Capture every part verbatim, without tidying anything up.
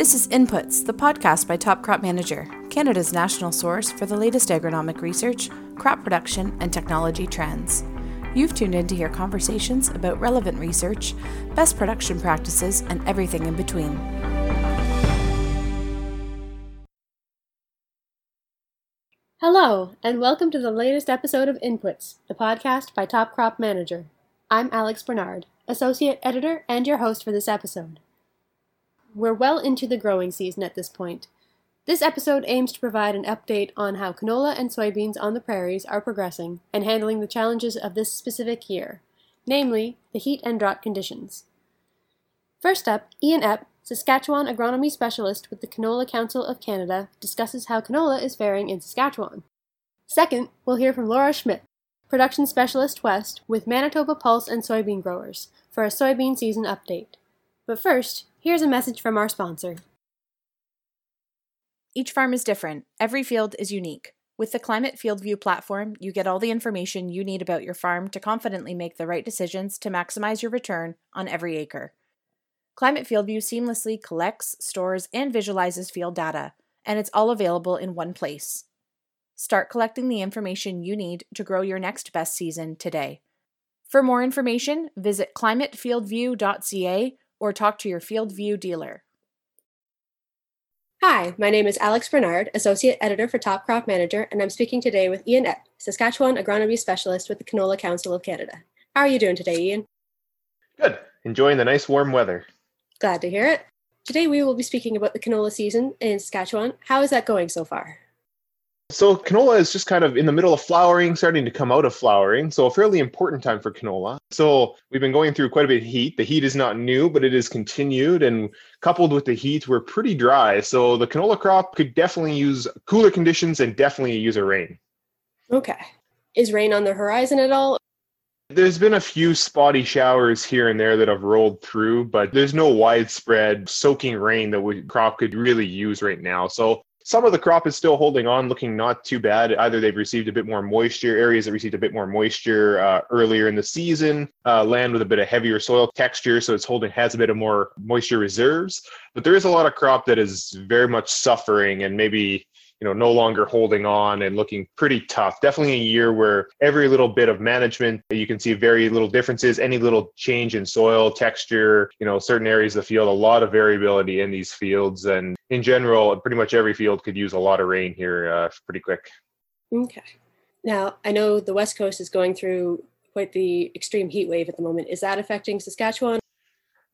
This is Inputs, the podcast by Top Crop Manager, Canada's national source for the latest agronomic research, crop production, and technology trends. You've tuned in to hear conversations about relevant research, best production practices, and everything in between. Hello, and welcome to the latest episode of Inputs, the podcast by Top Crop Manager. I'm Alex Bernard, Associate Editor and your host for this episode. We're well into the growing season at this point. This episode aims to provide an update on how canola and soybeans on the prairies are progressing and handling the challenges of this specific year, namely the heat and drought conditions. First up, Ian Epp, Saskatchewan agronomy specialist with the Canola Council of Canada, discusses how canola is faring in Saskatchewan. Second, we'll hear from Laura Schmidt, production specialist West with Manitoba Pulse and Soybean Growers, for a soybean season update. But first, here's a message from our sponsor. Each farm is different. Every field is unique. With the Climate FieldView platform, you get all the information you need about your farm to confidently make the right decisions to maximize your return on every acre. Climate FieldView seamlessly collects, stores, and visualizes field data, and it's all available in one place. Start collecting the information you need to grow your next best season today. For more information, visit climate field view dot c a or talk to your FieldView dealer. Hi, my name is Alex Bernard, Associate Editor for Top Crop Manager, and I'm speaking today with Ian Epp, Saskatchewan Agronomy Specialist with the Canola Council of Canada. How are you doing today, Ian? Good. Enjoying the nice warm weather. Glad to hear it. Today we will be speaking about the canola season in Saskatchewan. How is that going so far? So canola is just kind of in the middle of flowering, starting to come out of flowering. So a fairly important time for canola. So we've been going through quite a bit of heat. The heat is not new, but it is continued. And coupled with the heat, we're pretty dry. So the canola crop could definitely use cooler conditions and definitely use a rain. Okay. Is rain on the horizon at all? There's been a few spotty showers here and there that have rolled through, but there's no widespread soaking rain that the crop could really use right now. So some of the crop is still holding on, looking not too bad. Either they've received a bit more moisture, areas that received a bit more moisture uh, earlier in the season, uh, land with a bit of heavier soil texture, so it's holding, has a bit of more moisture reserves. But there is a lot of crop that is very much suffering and maybe, you know, no longer holding on and looking pretty tough. Definitely a year where every little bit of management, you can see very little differences, any little change in soil texture, you know, certain areas of the field, a lot of variability in these fields. And in general, pretty much every field could use a lot of rain here uh, pretty quick. Okay. Now, I know the West Coast is going through quite the extreme heat wave at the moment. Is that affecting Saskatchewan?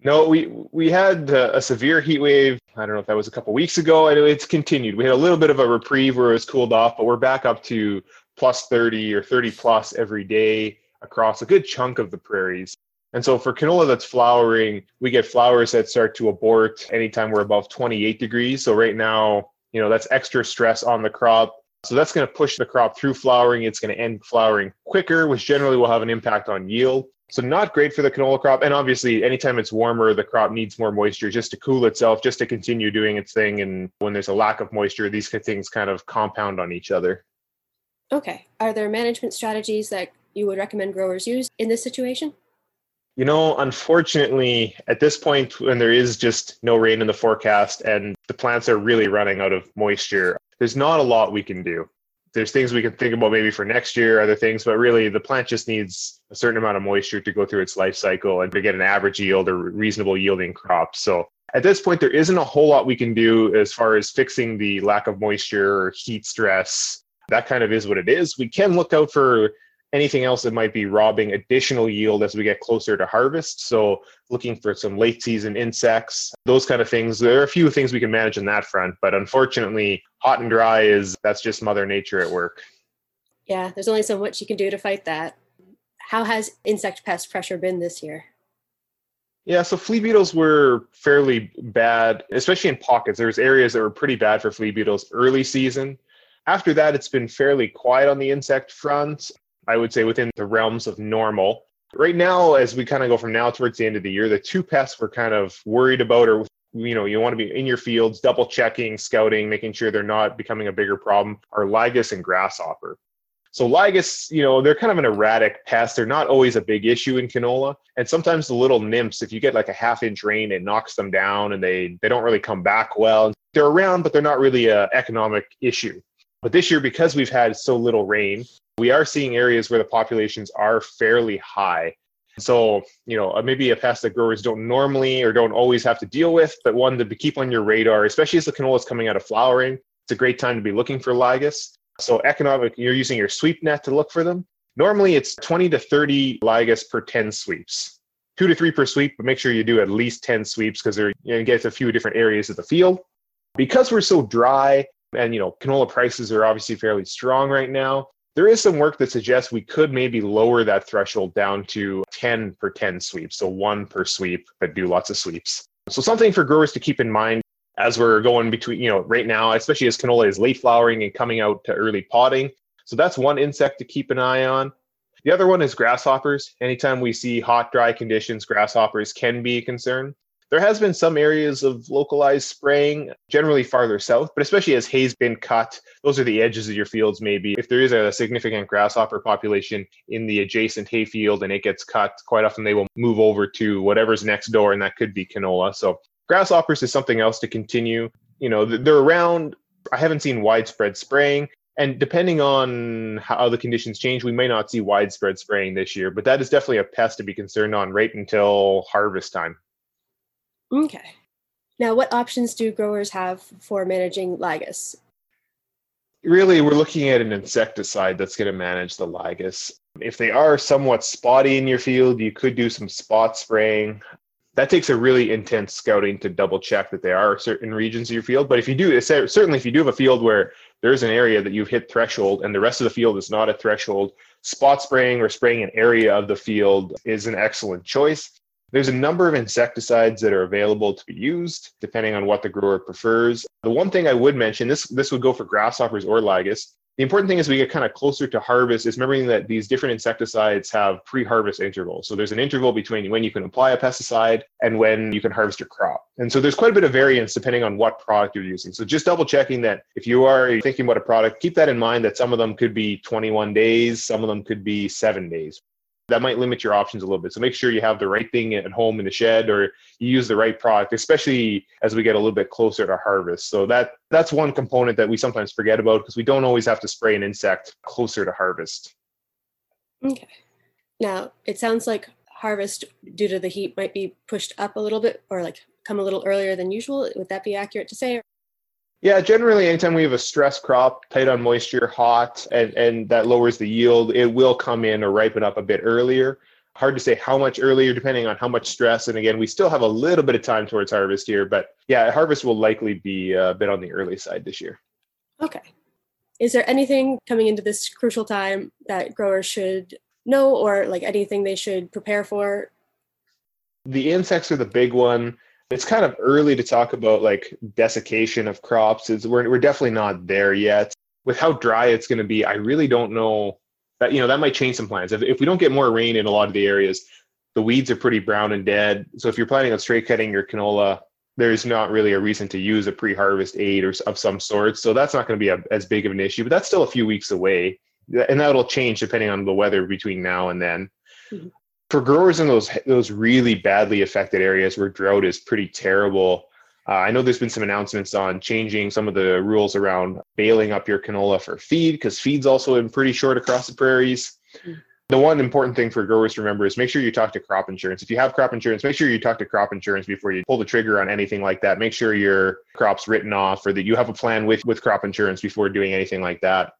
No, we we had a, a severe heat wave. I don't know if that was a couple weeks ago. And it's continued. We had a little bit of a reprieve where it was cooled off, but we're back up to plus thirty or thirty plus every day across a good chunk of the prairies. And so for canola that's flowering, we get flowers that start to abort anytime we're above twenty-eight degrees. So right now, you know, that's extra stress on the crop. So that's going to push the crop through flowering. It's going to end flowering quicker, which generally will have an impact on yield. So not great for the canola crop. And obviously, anytime it's warmer, the crop needs more moisture just to cool itself, just to continue doing its thing. And when there's a lack of moisture, these things kind of compound on each other. Okay. Are there management strategies that you would recommend growers use in this situation? You know, unfortunately, at this point, when there is just no rain in the forecast and the plants are really running out of moisture, there's not a lot we can do. There's things we can think about maybe for next year, other things, but really the plant just needs a certain amount of moisture to go through its life cycle and to get an average yield or reasonable yielding crop. So at this point, there isn't a whole lot we can do as far as fixing the lack of moisture or heat stress. That kind of is what it is. We can look out for anything else that might be robbing additional yield as we get closer to harvest. So looking for some late season insects, those kind of things. There are a few things we can manage on that front, but unfortunately hot and dry is, that's just Mother Nature at work. Yeah, there's only so much you can do to fight that. How has insect pest pressure been this year? Yeah, so flea beetles were fairly bad, especially in pockets. There was areas that were pretty bad for flea beetles early season. After that, it's been fairly quiet on the insect front. I would say within the realms of normal. Right now, as we kind of go from now towards the end of the year, the two pests we're kind of worried about are, you know, you want to be in your fields, double checking, scouting, making sure they're not becoming a bigger problem, are lygus and grasshopper. So ligus, you know, they're kind of an erratic pest. They're not always a big issue in canola. And sometimes the little nymphs, if you get like a half inch rain, it knocks them down and they, they don't really come back well. They're around, but they're not really an economic issue. But this year, because we've had so little rain, we are seeing areas where the populations are fairly high. So, you know, maybe a pest that growers don't normally or don't always have to deal with, but one to keep on your radar, especially as the canola is coming out of flowering. It's a great time to be looking for ligus. So economic, you're using your sweep net to look for them. Normally it's twenty to thirty ligus per ten sweeps, two to three per sweep, but make sure you do at least ten sweeps because they're, you know, get to a few different areas of the field. Because we're so dry and, you know, canola prices are obviously fairly strong right now, there is some work that suggests we could maybe lower that threshold down to ten per ten sweeps. So one per sweep, but do lots of sweeps. So something for growers to keep in mind as we're going between, you know, right now, especially as canola is late flowering and coming out to early potting. So that's one insect to keep an eye on. The other one is grasshoppers. Anytime we see hot, dry conditions, grasshoppers can be a concern. There has been some areas of localized spraying, generally farther south, but especially as hay's been cut, those are the edges of your fields maybe. If there is a significant grasshopper population in the adjacent hay field and it gets cut, quite often they will move over to whatever's next door, and that could be canola. So grasshoppers is something else to continue. You know, they're around. I haven't seen widespread spraying. And depending on how the conditions change, we may not see widespread spraying this year, but that is definitely a pest to be concerned on right until harvest time. Okay. Now, what options do growers have for managing ligus? Really, we're looking at an insecticide that's going to manage the ligus. If they are somewhat spotty in your field, you could do some spot spraying. That takes a really intense scouting to double check that there are certain regions of your field. But if you do, certainly if you do have a field where there's an area that you've hit threshold and the rest of the field is not at threshold, spot spraying or spraying an area of the field is an excellent choice. There's a number of insecticides that are available to be used depending on what the grower prefers. The one thing I would mention, this, this would go for grasshoppers or ligus. The important thing as we get kind of closer to harvest is remembering that these different insecticides have pre-harvest intervals. So there's an interval between when you can apply a pesticide and when you can harvest your crop. And so there's quite a bit of variance depending on what product you're using. So just double checking that if you are thinking about a product, keep that in mind that some of them could be twenty-one days, some of them could be seven days. That might limit your options a little bit. So make sure you have the right thing at home in the shed, or you use the right product, especially as we get a little bit closer to harvest. So that that's one component that we sometimes forget about because we don't always have to spray an insect closer to harvest. Okay. Now, it sounds like harvest due to the heat might be pushed up a little bit, or like come a little earlier than usual. Would that be accurate to say? Yeah, generally, anytime we have a stress crop, tight on moisture, hot, and, and that lowers the yield, it will come in or ripen up a bit earlier. Hard to say how much earlier, depending on how much stress. And again, we still have a little bit of time towards harvest here, but yeah, harvest will likely be a bit on the early side this year. Okay. Is there anything coming into this crucial time that growers should know, or like anything they should prepare for? The insects are the big one. It's kind of early to talk about like desiccation of crops. It's, we're, we're definitely not there yet. With how dry it's going to be, I really don't know. That, you know, that might change some plans. If, if we don't get more rain in a lot of the areas, the weeds are pretty brown and dead. So if you're planning on straight cutting your canola, there's not really a reason to use a pre-harvest aid or of some sort. So that's not going to be a, as big of an issue, but that's still a few weeks away. And that'll change depending on the weather between now and then. Mm-hmm. For growers in those those really badly affected areas where drought is pretty terrible, uh, I know there's been some announcements on changing some of the rules around baling up your canola for feed, because feed's also in pretty short across the prairies. Mm. The one important thing for growers to remember is make sure you talk to crop insurance. If you have crop insurance, make sure you talk to crop insurance before you pull the trigger on anything like that. Make sure your crop's written off, or that you have a plan with, with crop insurance before doing anything like that.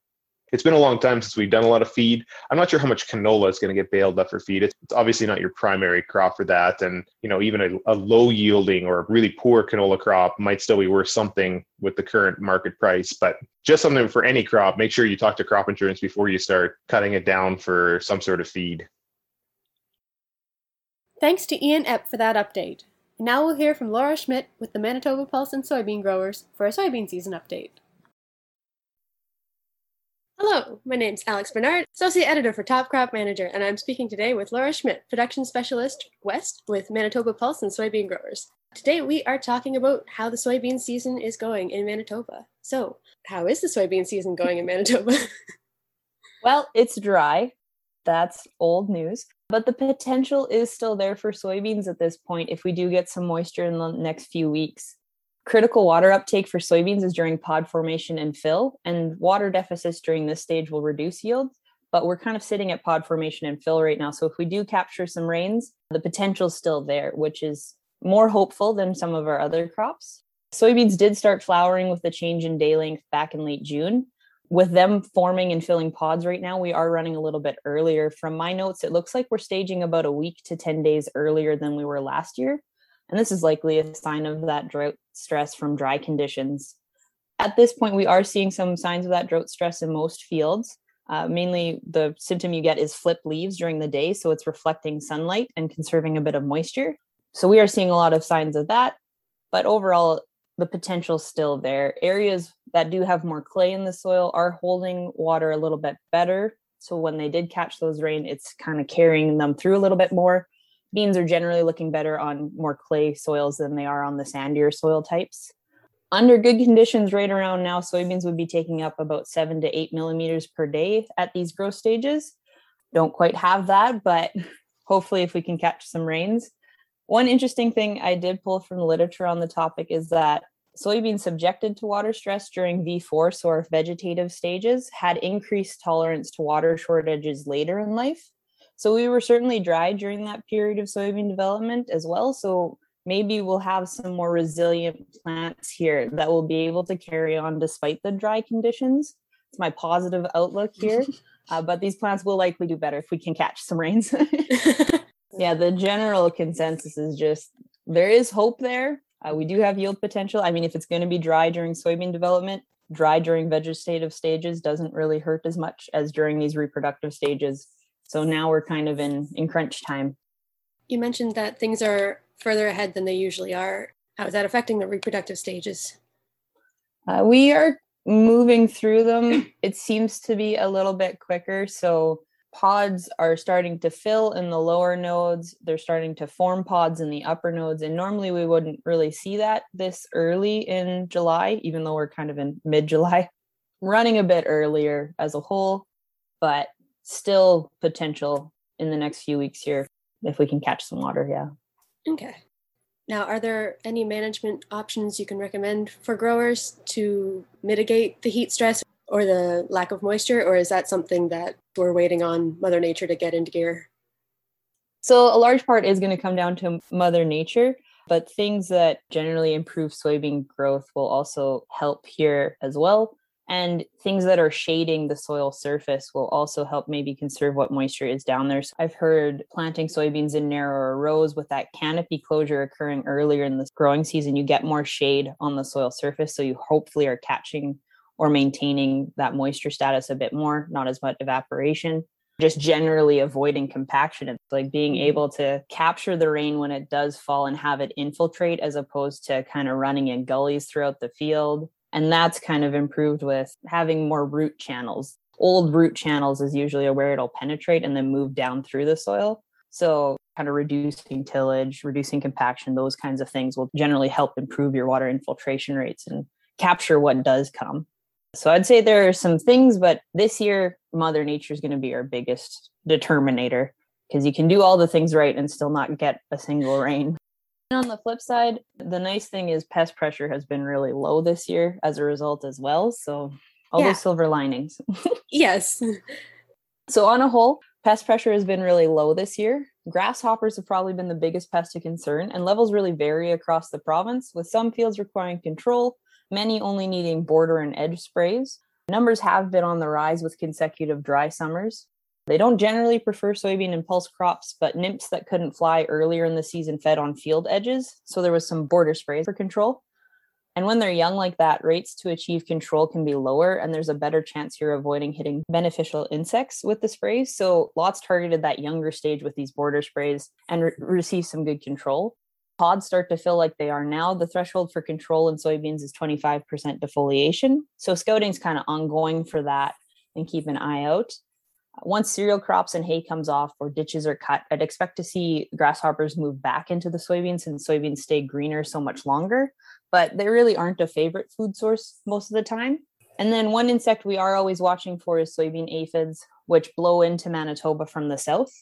It's been a long time since we've done a lot of feed. I'm not sure how much canola is going to get baled up for feed. It's obviously not your primary crop for that. And, you know, even a, a low yielding or a really poor canola crop might still be worth something with the current market price. But just something for any crop, make sure you talk to crop insurance before you start cutting it down for some sort of feed. Thanks to Ian Epp for that update. Now we'll hear from Laura Schmidt with the Manitoba Pulse and Soybean Growers for a soybean season update. Hello, my name's Alex Bernard, Associate Editor for Top Crop Manager, and I'm speaking today with Laura Schmidt, Production Specialist West with Manitoba Pulse and Soybean Growers. Today we are talking about how the soybean season is going in Manitoba. So, how is the soybean season going in Manitoba? Well, it's dry. That's old news. But the potential is still there for soybeans at this point if we do get some moisture in the next few weeks. Critical water uptake for soybeans is during pod formation and fill, and water deficits during this stage will reduce yield. But we're kind of sitting at pod formation and fill right now. So if we do capture some rains, the potential's still there, which is more hopeful than some of our other crops. Soybeans did start flowering with the change in day length back in late June. With them forming and filling pods right now, we are running a little bit earlier. From my notes, it looks like we're staging about a week to ten days earlier than we were last year. And this is likely a sign of that drought stress from dry conditions. At this point, we are seeing some signs of that drought stress in most fields. Uh, mainly the symptom you get is flip leaves during the day. So it's reflecting sunlight and conserving a bit of moisture. So we are seeing a lot of signs of that, but overall the potential's still there. Areas that do have more clay in the soil are holding water a little bit better. So when they did catch those rain, it's kind of carrying them through a little bit more. Beans are generally looking better on more clay soils than they are on the sandier soil types. Under good conditions right around now, soybeans would be taking up about seven to eight millimeters per day at these growth stages. Don't quite have that, but hopefully if we can catch some rains. One interesting thing I did pull from the literature on the topic is that soybeans subjected to water stress during V four, so our vegetative stages, had increased tolerance to water shortages later in life. So we were certainly dry during that period of soybean development as well. So maybe we'll have some more resilient plants here that will be able to carry on despite the dry conditions. It's my positive outlook here, uh, but these plants will likely do better if we can catch some rains. Yeah, the general consensus is just there is hope there. Uh, we do have yield potential. I mean, if it's going to be dry during soybean development, dry during vegetative stages doesn't really hurt as much as during these reproductive stages. So now we're kind of in, in crunch time. You mentioned that things are further ahead than they usually are. How is that affecting the reproductive stages? Uh, we are moving through them. It seems to be a little bit quicker. So pods are starting to fill in the lower nodes. They're starting to form pods in the upper nodes. And normally we wouldn't really see that this early in July, even though we're kind of in mid-July. Running a bit earlier as a whole, but still potential in the next few weeks here if we can catch some water, yeah. Okay. Now, are there any management options you can recommend for growers to mitigate the heat stress or the lack of moisture, or is that something that we're waiting on Mother Nature to get into gear? So a large part is going to come down to Mother Nature, but things that generally improve soybean growth will also help here as well. And things that are shading the soil surface will also help maybe conserve what moisture is down there. So I've heard planting soybeans in narrower rows with that canopy closure occurring earlier in the growing season, you get more shade on the soil surface. So you hopefully are catching or maintaining that moisture status a bit more, not as much evaporation, just generally avoiding compaction. It's like being able to capture the rain when it does fall and have it infiltrate as opposed to kind of running in gullies throughout the field. And that's kind of improved with having more root channels. Old root channels is usually where it'll penetrate and then move down through the soil. So kind of reducing tillage, reducing compaction, those kinds of things will generally help improve your water infiltration rates and capture what does come. So I'd say there are some things, but this year, Mother Nature is going to be our biggest determinator because you can do all the things right and still not get a single rain. And on the flip side, the nice thing is pest pressure has been really low this year as a result as well. So all yeah. those silver linings. Yes. So on a whole, pest pressure has been really low this year. Grasshoppers have probably been the biggest pest to concern, and levels really vary across the province, with some fields requiring control, many only needing border and edge sprays. Numbers have been on the rise with consecutive dry summers. They don't generally prefer soybean and pulse crops, but nymphs that couldn't fly earlier in the season fed on field edges, so there was some border sprays for control. And when they're young like that, rates to achieve control can be lower, and there's a better chance you're avoiding hitting beneficial insects with the sprays. So lots targeted that younger stage with these border sprays and re- receive some good control. Pods start to fill like they are now. The threshold for control in soybeans is twenty-five percent defoliation. So scouting is kind of ongoing for that, and keep an eye out. Once cereal crops and hay comes off or ditches are cut, I'd expect to see grasshoppers move back into the soybeans and soybeans stay greener so much longer, but they really aren't a favorite food source most of the time. And then one insect we are always watching for is soybean aphids, which blow into Manitoba from the south.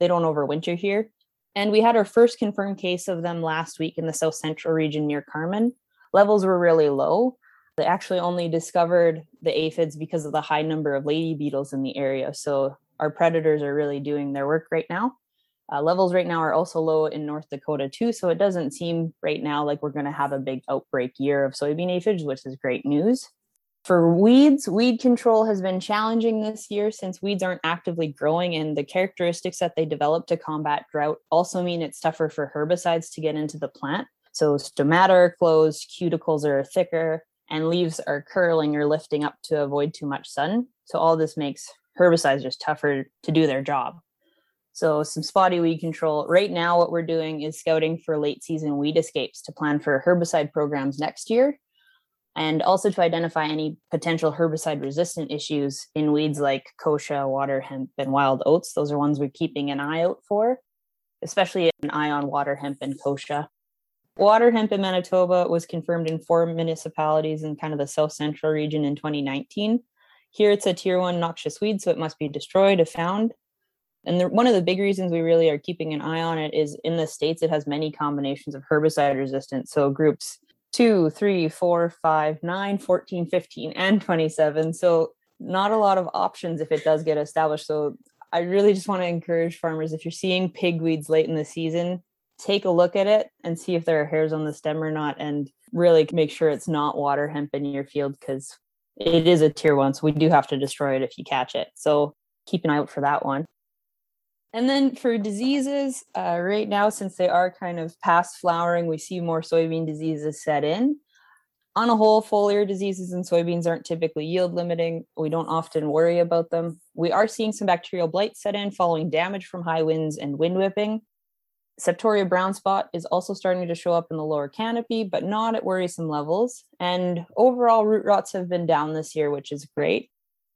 They don't overwinter here. And we had our first confirmed case of them last week in the south central region near Carman. Levels were really low. They actually only discovered the aphids because of the high number of lady beetles in the area. So our predators are really doing their work right now. Uh, levels right now are also low in North Dakota too. So it doesn't seem right now like we're going to have a big outbreak year of soybean aphids, which is great news. For weeds, weed control has been challenging this year since weeds aren't actively growing, and the characteristics that they develop to combat drought also mean it's tougher for herbicides to get into the plant. So stomata are closed, cuticles are thicker, and leaves are curling or lifting up to avoid too much sun. So all this makes herbicides just tougher to do their job. So some spotty weed control. Right now, what we're doing is scouting for late season weed escapes to plan for herbicide programs next year, and also to identify any potential herbicide-resistant issues in weeds like kochia, water hemp, and wild oats. Those are ones we're keeping an eye out for, especially an eye on water hemp and kochia. Water hemp in Manitoba was confirmed in four municipalities in kind of the south central region in twenty nineteen. Here it's a tier one noxious weed, so it must be destroyed if found. And the, one of the big reasons we really are keeping an eye on it is in the States, it has many combinations of herbicide resistance, so groups two, three, four, five, nine, fourteen, fifteen, and twenty-seven. So not a lot of options if it does get established. So I really just want to encourage farmers, if you're seeing pigweeds late in the season, take a look at it and see if there are hairs on the stem or not, and really make sure it's not water hemp in your field, because it is a tier one. So we do have to destroy it if you catch it. So keep an eye out for that one. And then for diseases, uh, right now, since they are kind of past flowering, we see more soybean diseases set in. On a whole, foliar diseases in soybeans aren't typically yield limiting. We don't often worry about them. We are seeing some bacterial blight set in following damage from high winds and wind whipping. Septoria brown spot is also starting to show up in the lower canopy, but not at worrisome levels. And overall, root rots have been down this year, which is great.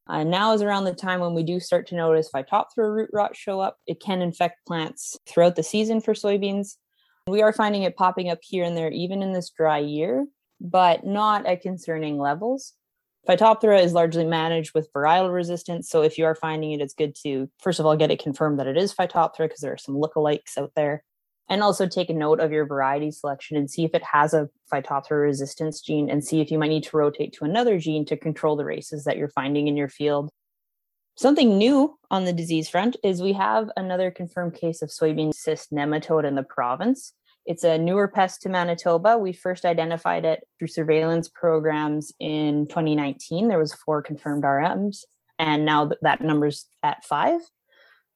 Uh, now is around the time when we do start to notice Phytophthora root rot show up. It can infect plants throughout the season for soybeans. We are finding it popping up here and there, even in this dry year, but not at concerning levels. Phytophthora is largely managed with varietal resistance. So if you are finding it, it's good to, first of all, get it confirmed that it is Phytophthora, because there are some lookalikes out there. And also take a note of your variety selection and see if it has a Phytophthora resistance gene, and see if you might need to rotate to another gene to control the races that you're finding in your field. Something new on the disease front is we have another confirmed case of soybean cyst nematode in the province. It's a newer pest to Manitoba. We first identified it through surveillance programs in twenty nineteen. There was four confirmed R Ms, and now that number's at five.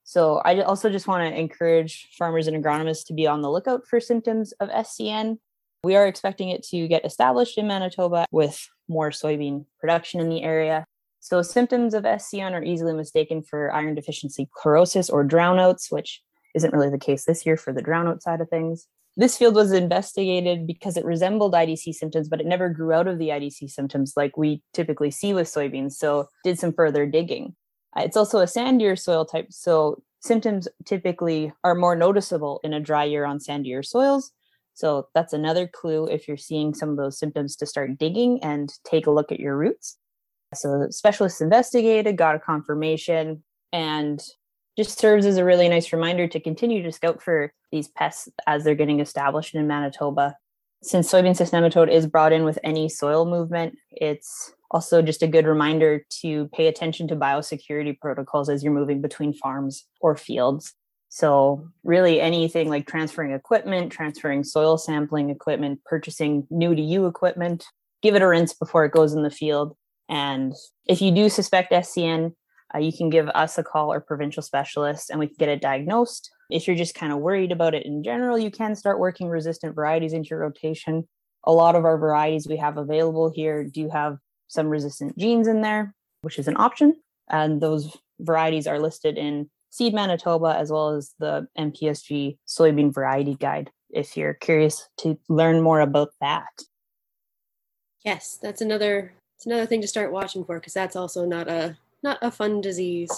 So I also just want to encourage farmers and agronomists to be on the lookout for symptoms of S C N. We are expecting it to get established in Manitoba with more soybean production in the area. So symptoms of S C N are easily mistaken for iron deficiency chlorosis or drownouts, which isn't really the case this year for the drownout side of things. This field was investigated because it resembled I D C symptoms, but it never grew out of the I D C symptoms like we typically see with soybeans. So did some further digging. It's also a sandier soil type, so symptoms typically are more noticeable in a dry year on sandier soils. So that's another clue if you're seeing some of those symptoms, to start digging and take a look at your roots. So specialists investigated, got a confirmation, and just serves as a really nice reminder to continue to scout for these pests as they're getting established in Manitoba. Since soybean cyst nematode is brought in with any soil movement, it's also just a good reminder to pay attention to biosecurity protocols as you're moving between farms or fields. So really anything like transferring equipment, transferring soil sampling equipment, purchasing new to you equipment, give it a rinse before it goes in the field. And if you do suspect S C N, uh, you can give us a call or provincial specialist, and we can get it diagnosed. If you're just kind of worried about it in general, you can start working resistant varieties into your rotation. A lot of our varieties we have available here do have some resistant genes in there, which is an option. And those varieties are listed in Seed Manitoba, as well as the M P S G Soybean Variety Guide, if you're curious to learn more about that. Yes, that's another it's another thing to start watching for, because that's also not a not a fun disease.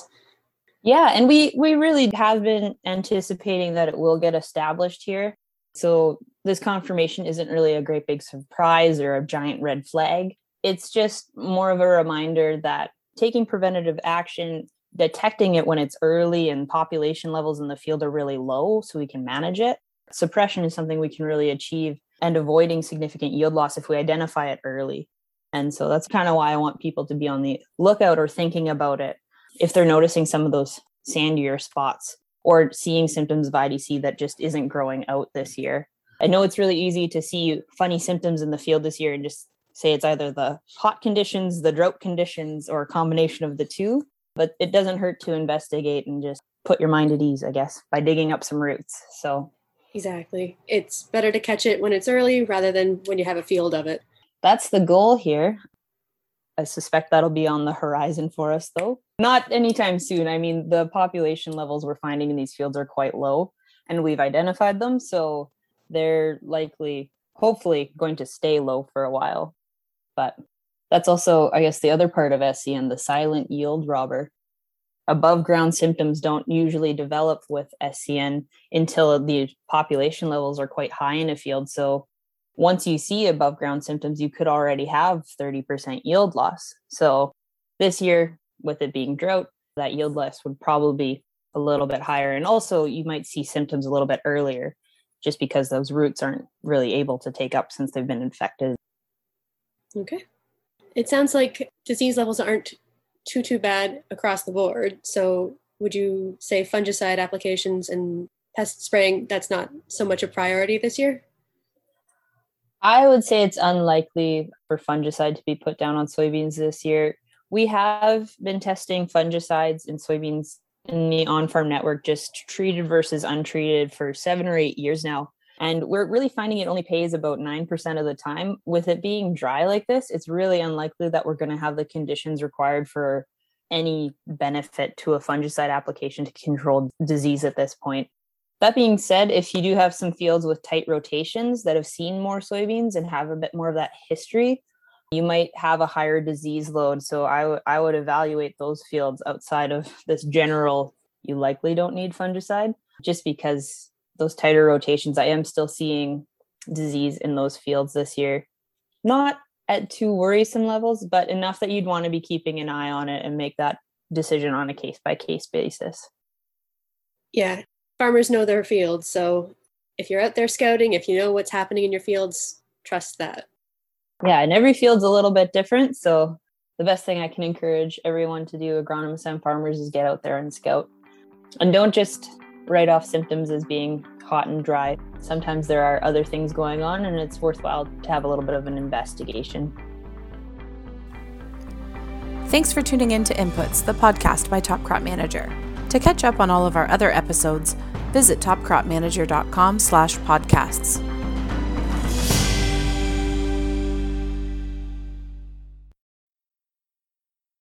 Yeah, and we we really have been anticipating that it will get established here. So this confirmation isn't really a great big surprise or a giant red flag. it's just more of a reminder that taking preventative action, detecting it when it's early and population levels in the field are really low so we can manage it. Suppression is something we can really achieve, and avoiding significant yield loss if we identify it early. And so that's kind of why I want people to be on the lookout or thinking about it if they're noticing some of those sandier spots or seeing symptoms of I D C that just isn't growing out this year. I know it's really easy to see funny symptoms in the field this year and just say it's either the hot conditions, the drought conditions, or a combination of the two. But it doesn't hurt to investigate and just put your mind at ease, I guess, by digging up some roots. So exactly. It's better to catch it when it's early rather than when you have a field of it. That's the goal here. I suspect that'll be on the horizon for us, though. Not anytime soon. I mean, the population levels we're finding in these fields are quite low, and we've identified them. So they're likely, hopefully, going to stay low for a while. But that's also, I guess, the other part of S C N, the silent yield robber. Above ground symptoms don't usually develop with S C N until the population levels are quite high in a field. So once you see above ground symptoms, you could already have thirty percent yield loss. So this year, with it being drought, that yield loss would probably be a little bit higher. And also you might see symptoms a little bit earlier just because those roots aren't really able to take up since they've been infected. Okay. It sounds like disease levels aren't too, too bad across the board. So would you say fungicide applications and pest spraying, that's not so much a priority this year? I would say it's unlikely for fungicide to be put down on soybeans this year. We have been testing fungicides in soybeans in the on-farm network, just treated versus untreated, for seven or eight years now. And we're really finding it only pays about nine percent of the time. With it being dry like this, it's really unlikely that we're going to have the conditions required for any benefit to a fungicide application to control disease at this point. That being said, if you do have some fields with tight rotations that have seen more soybeans and have a bit more of that history, you might have a higher disease load. So I, w- I would evaluate those fields outside of this general, you likely don't need fungicide, just because those tighter rotations, I am still seeing disease in those fields this year. Not at too worrisome levels, but enough that you'd want to be keeping an eye on it and make that decision on a case-by-case basis. Yeah, farmers know their fields. So if you're out there scouting, if you know what's happening in your fields, trust that. Yeah, and every field's a little bit different. So the best thing I can encourage everyone to do, agronomists and farmers, is get out there and scout. And don't just write off symptoms as being hot and dry. Sometimes there are other things going on, and it's worthwhile to have a little bit of an investigation. Thanks for tuning in to Inputs, the podcast by Top Crop Manager. To catch up on all of our other episodes, visit topcropmanager.com slash podcasts.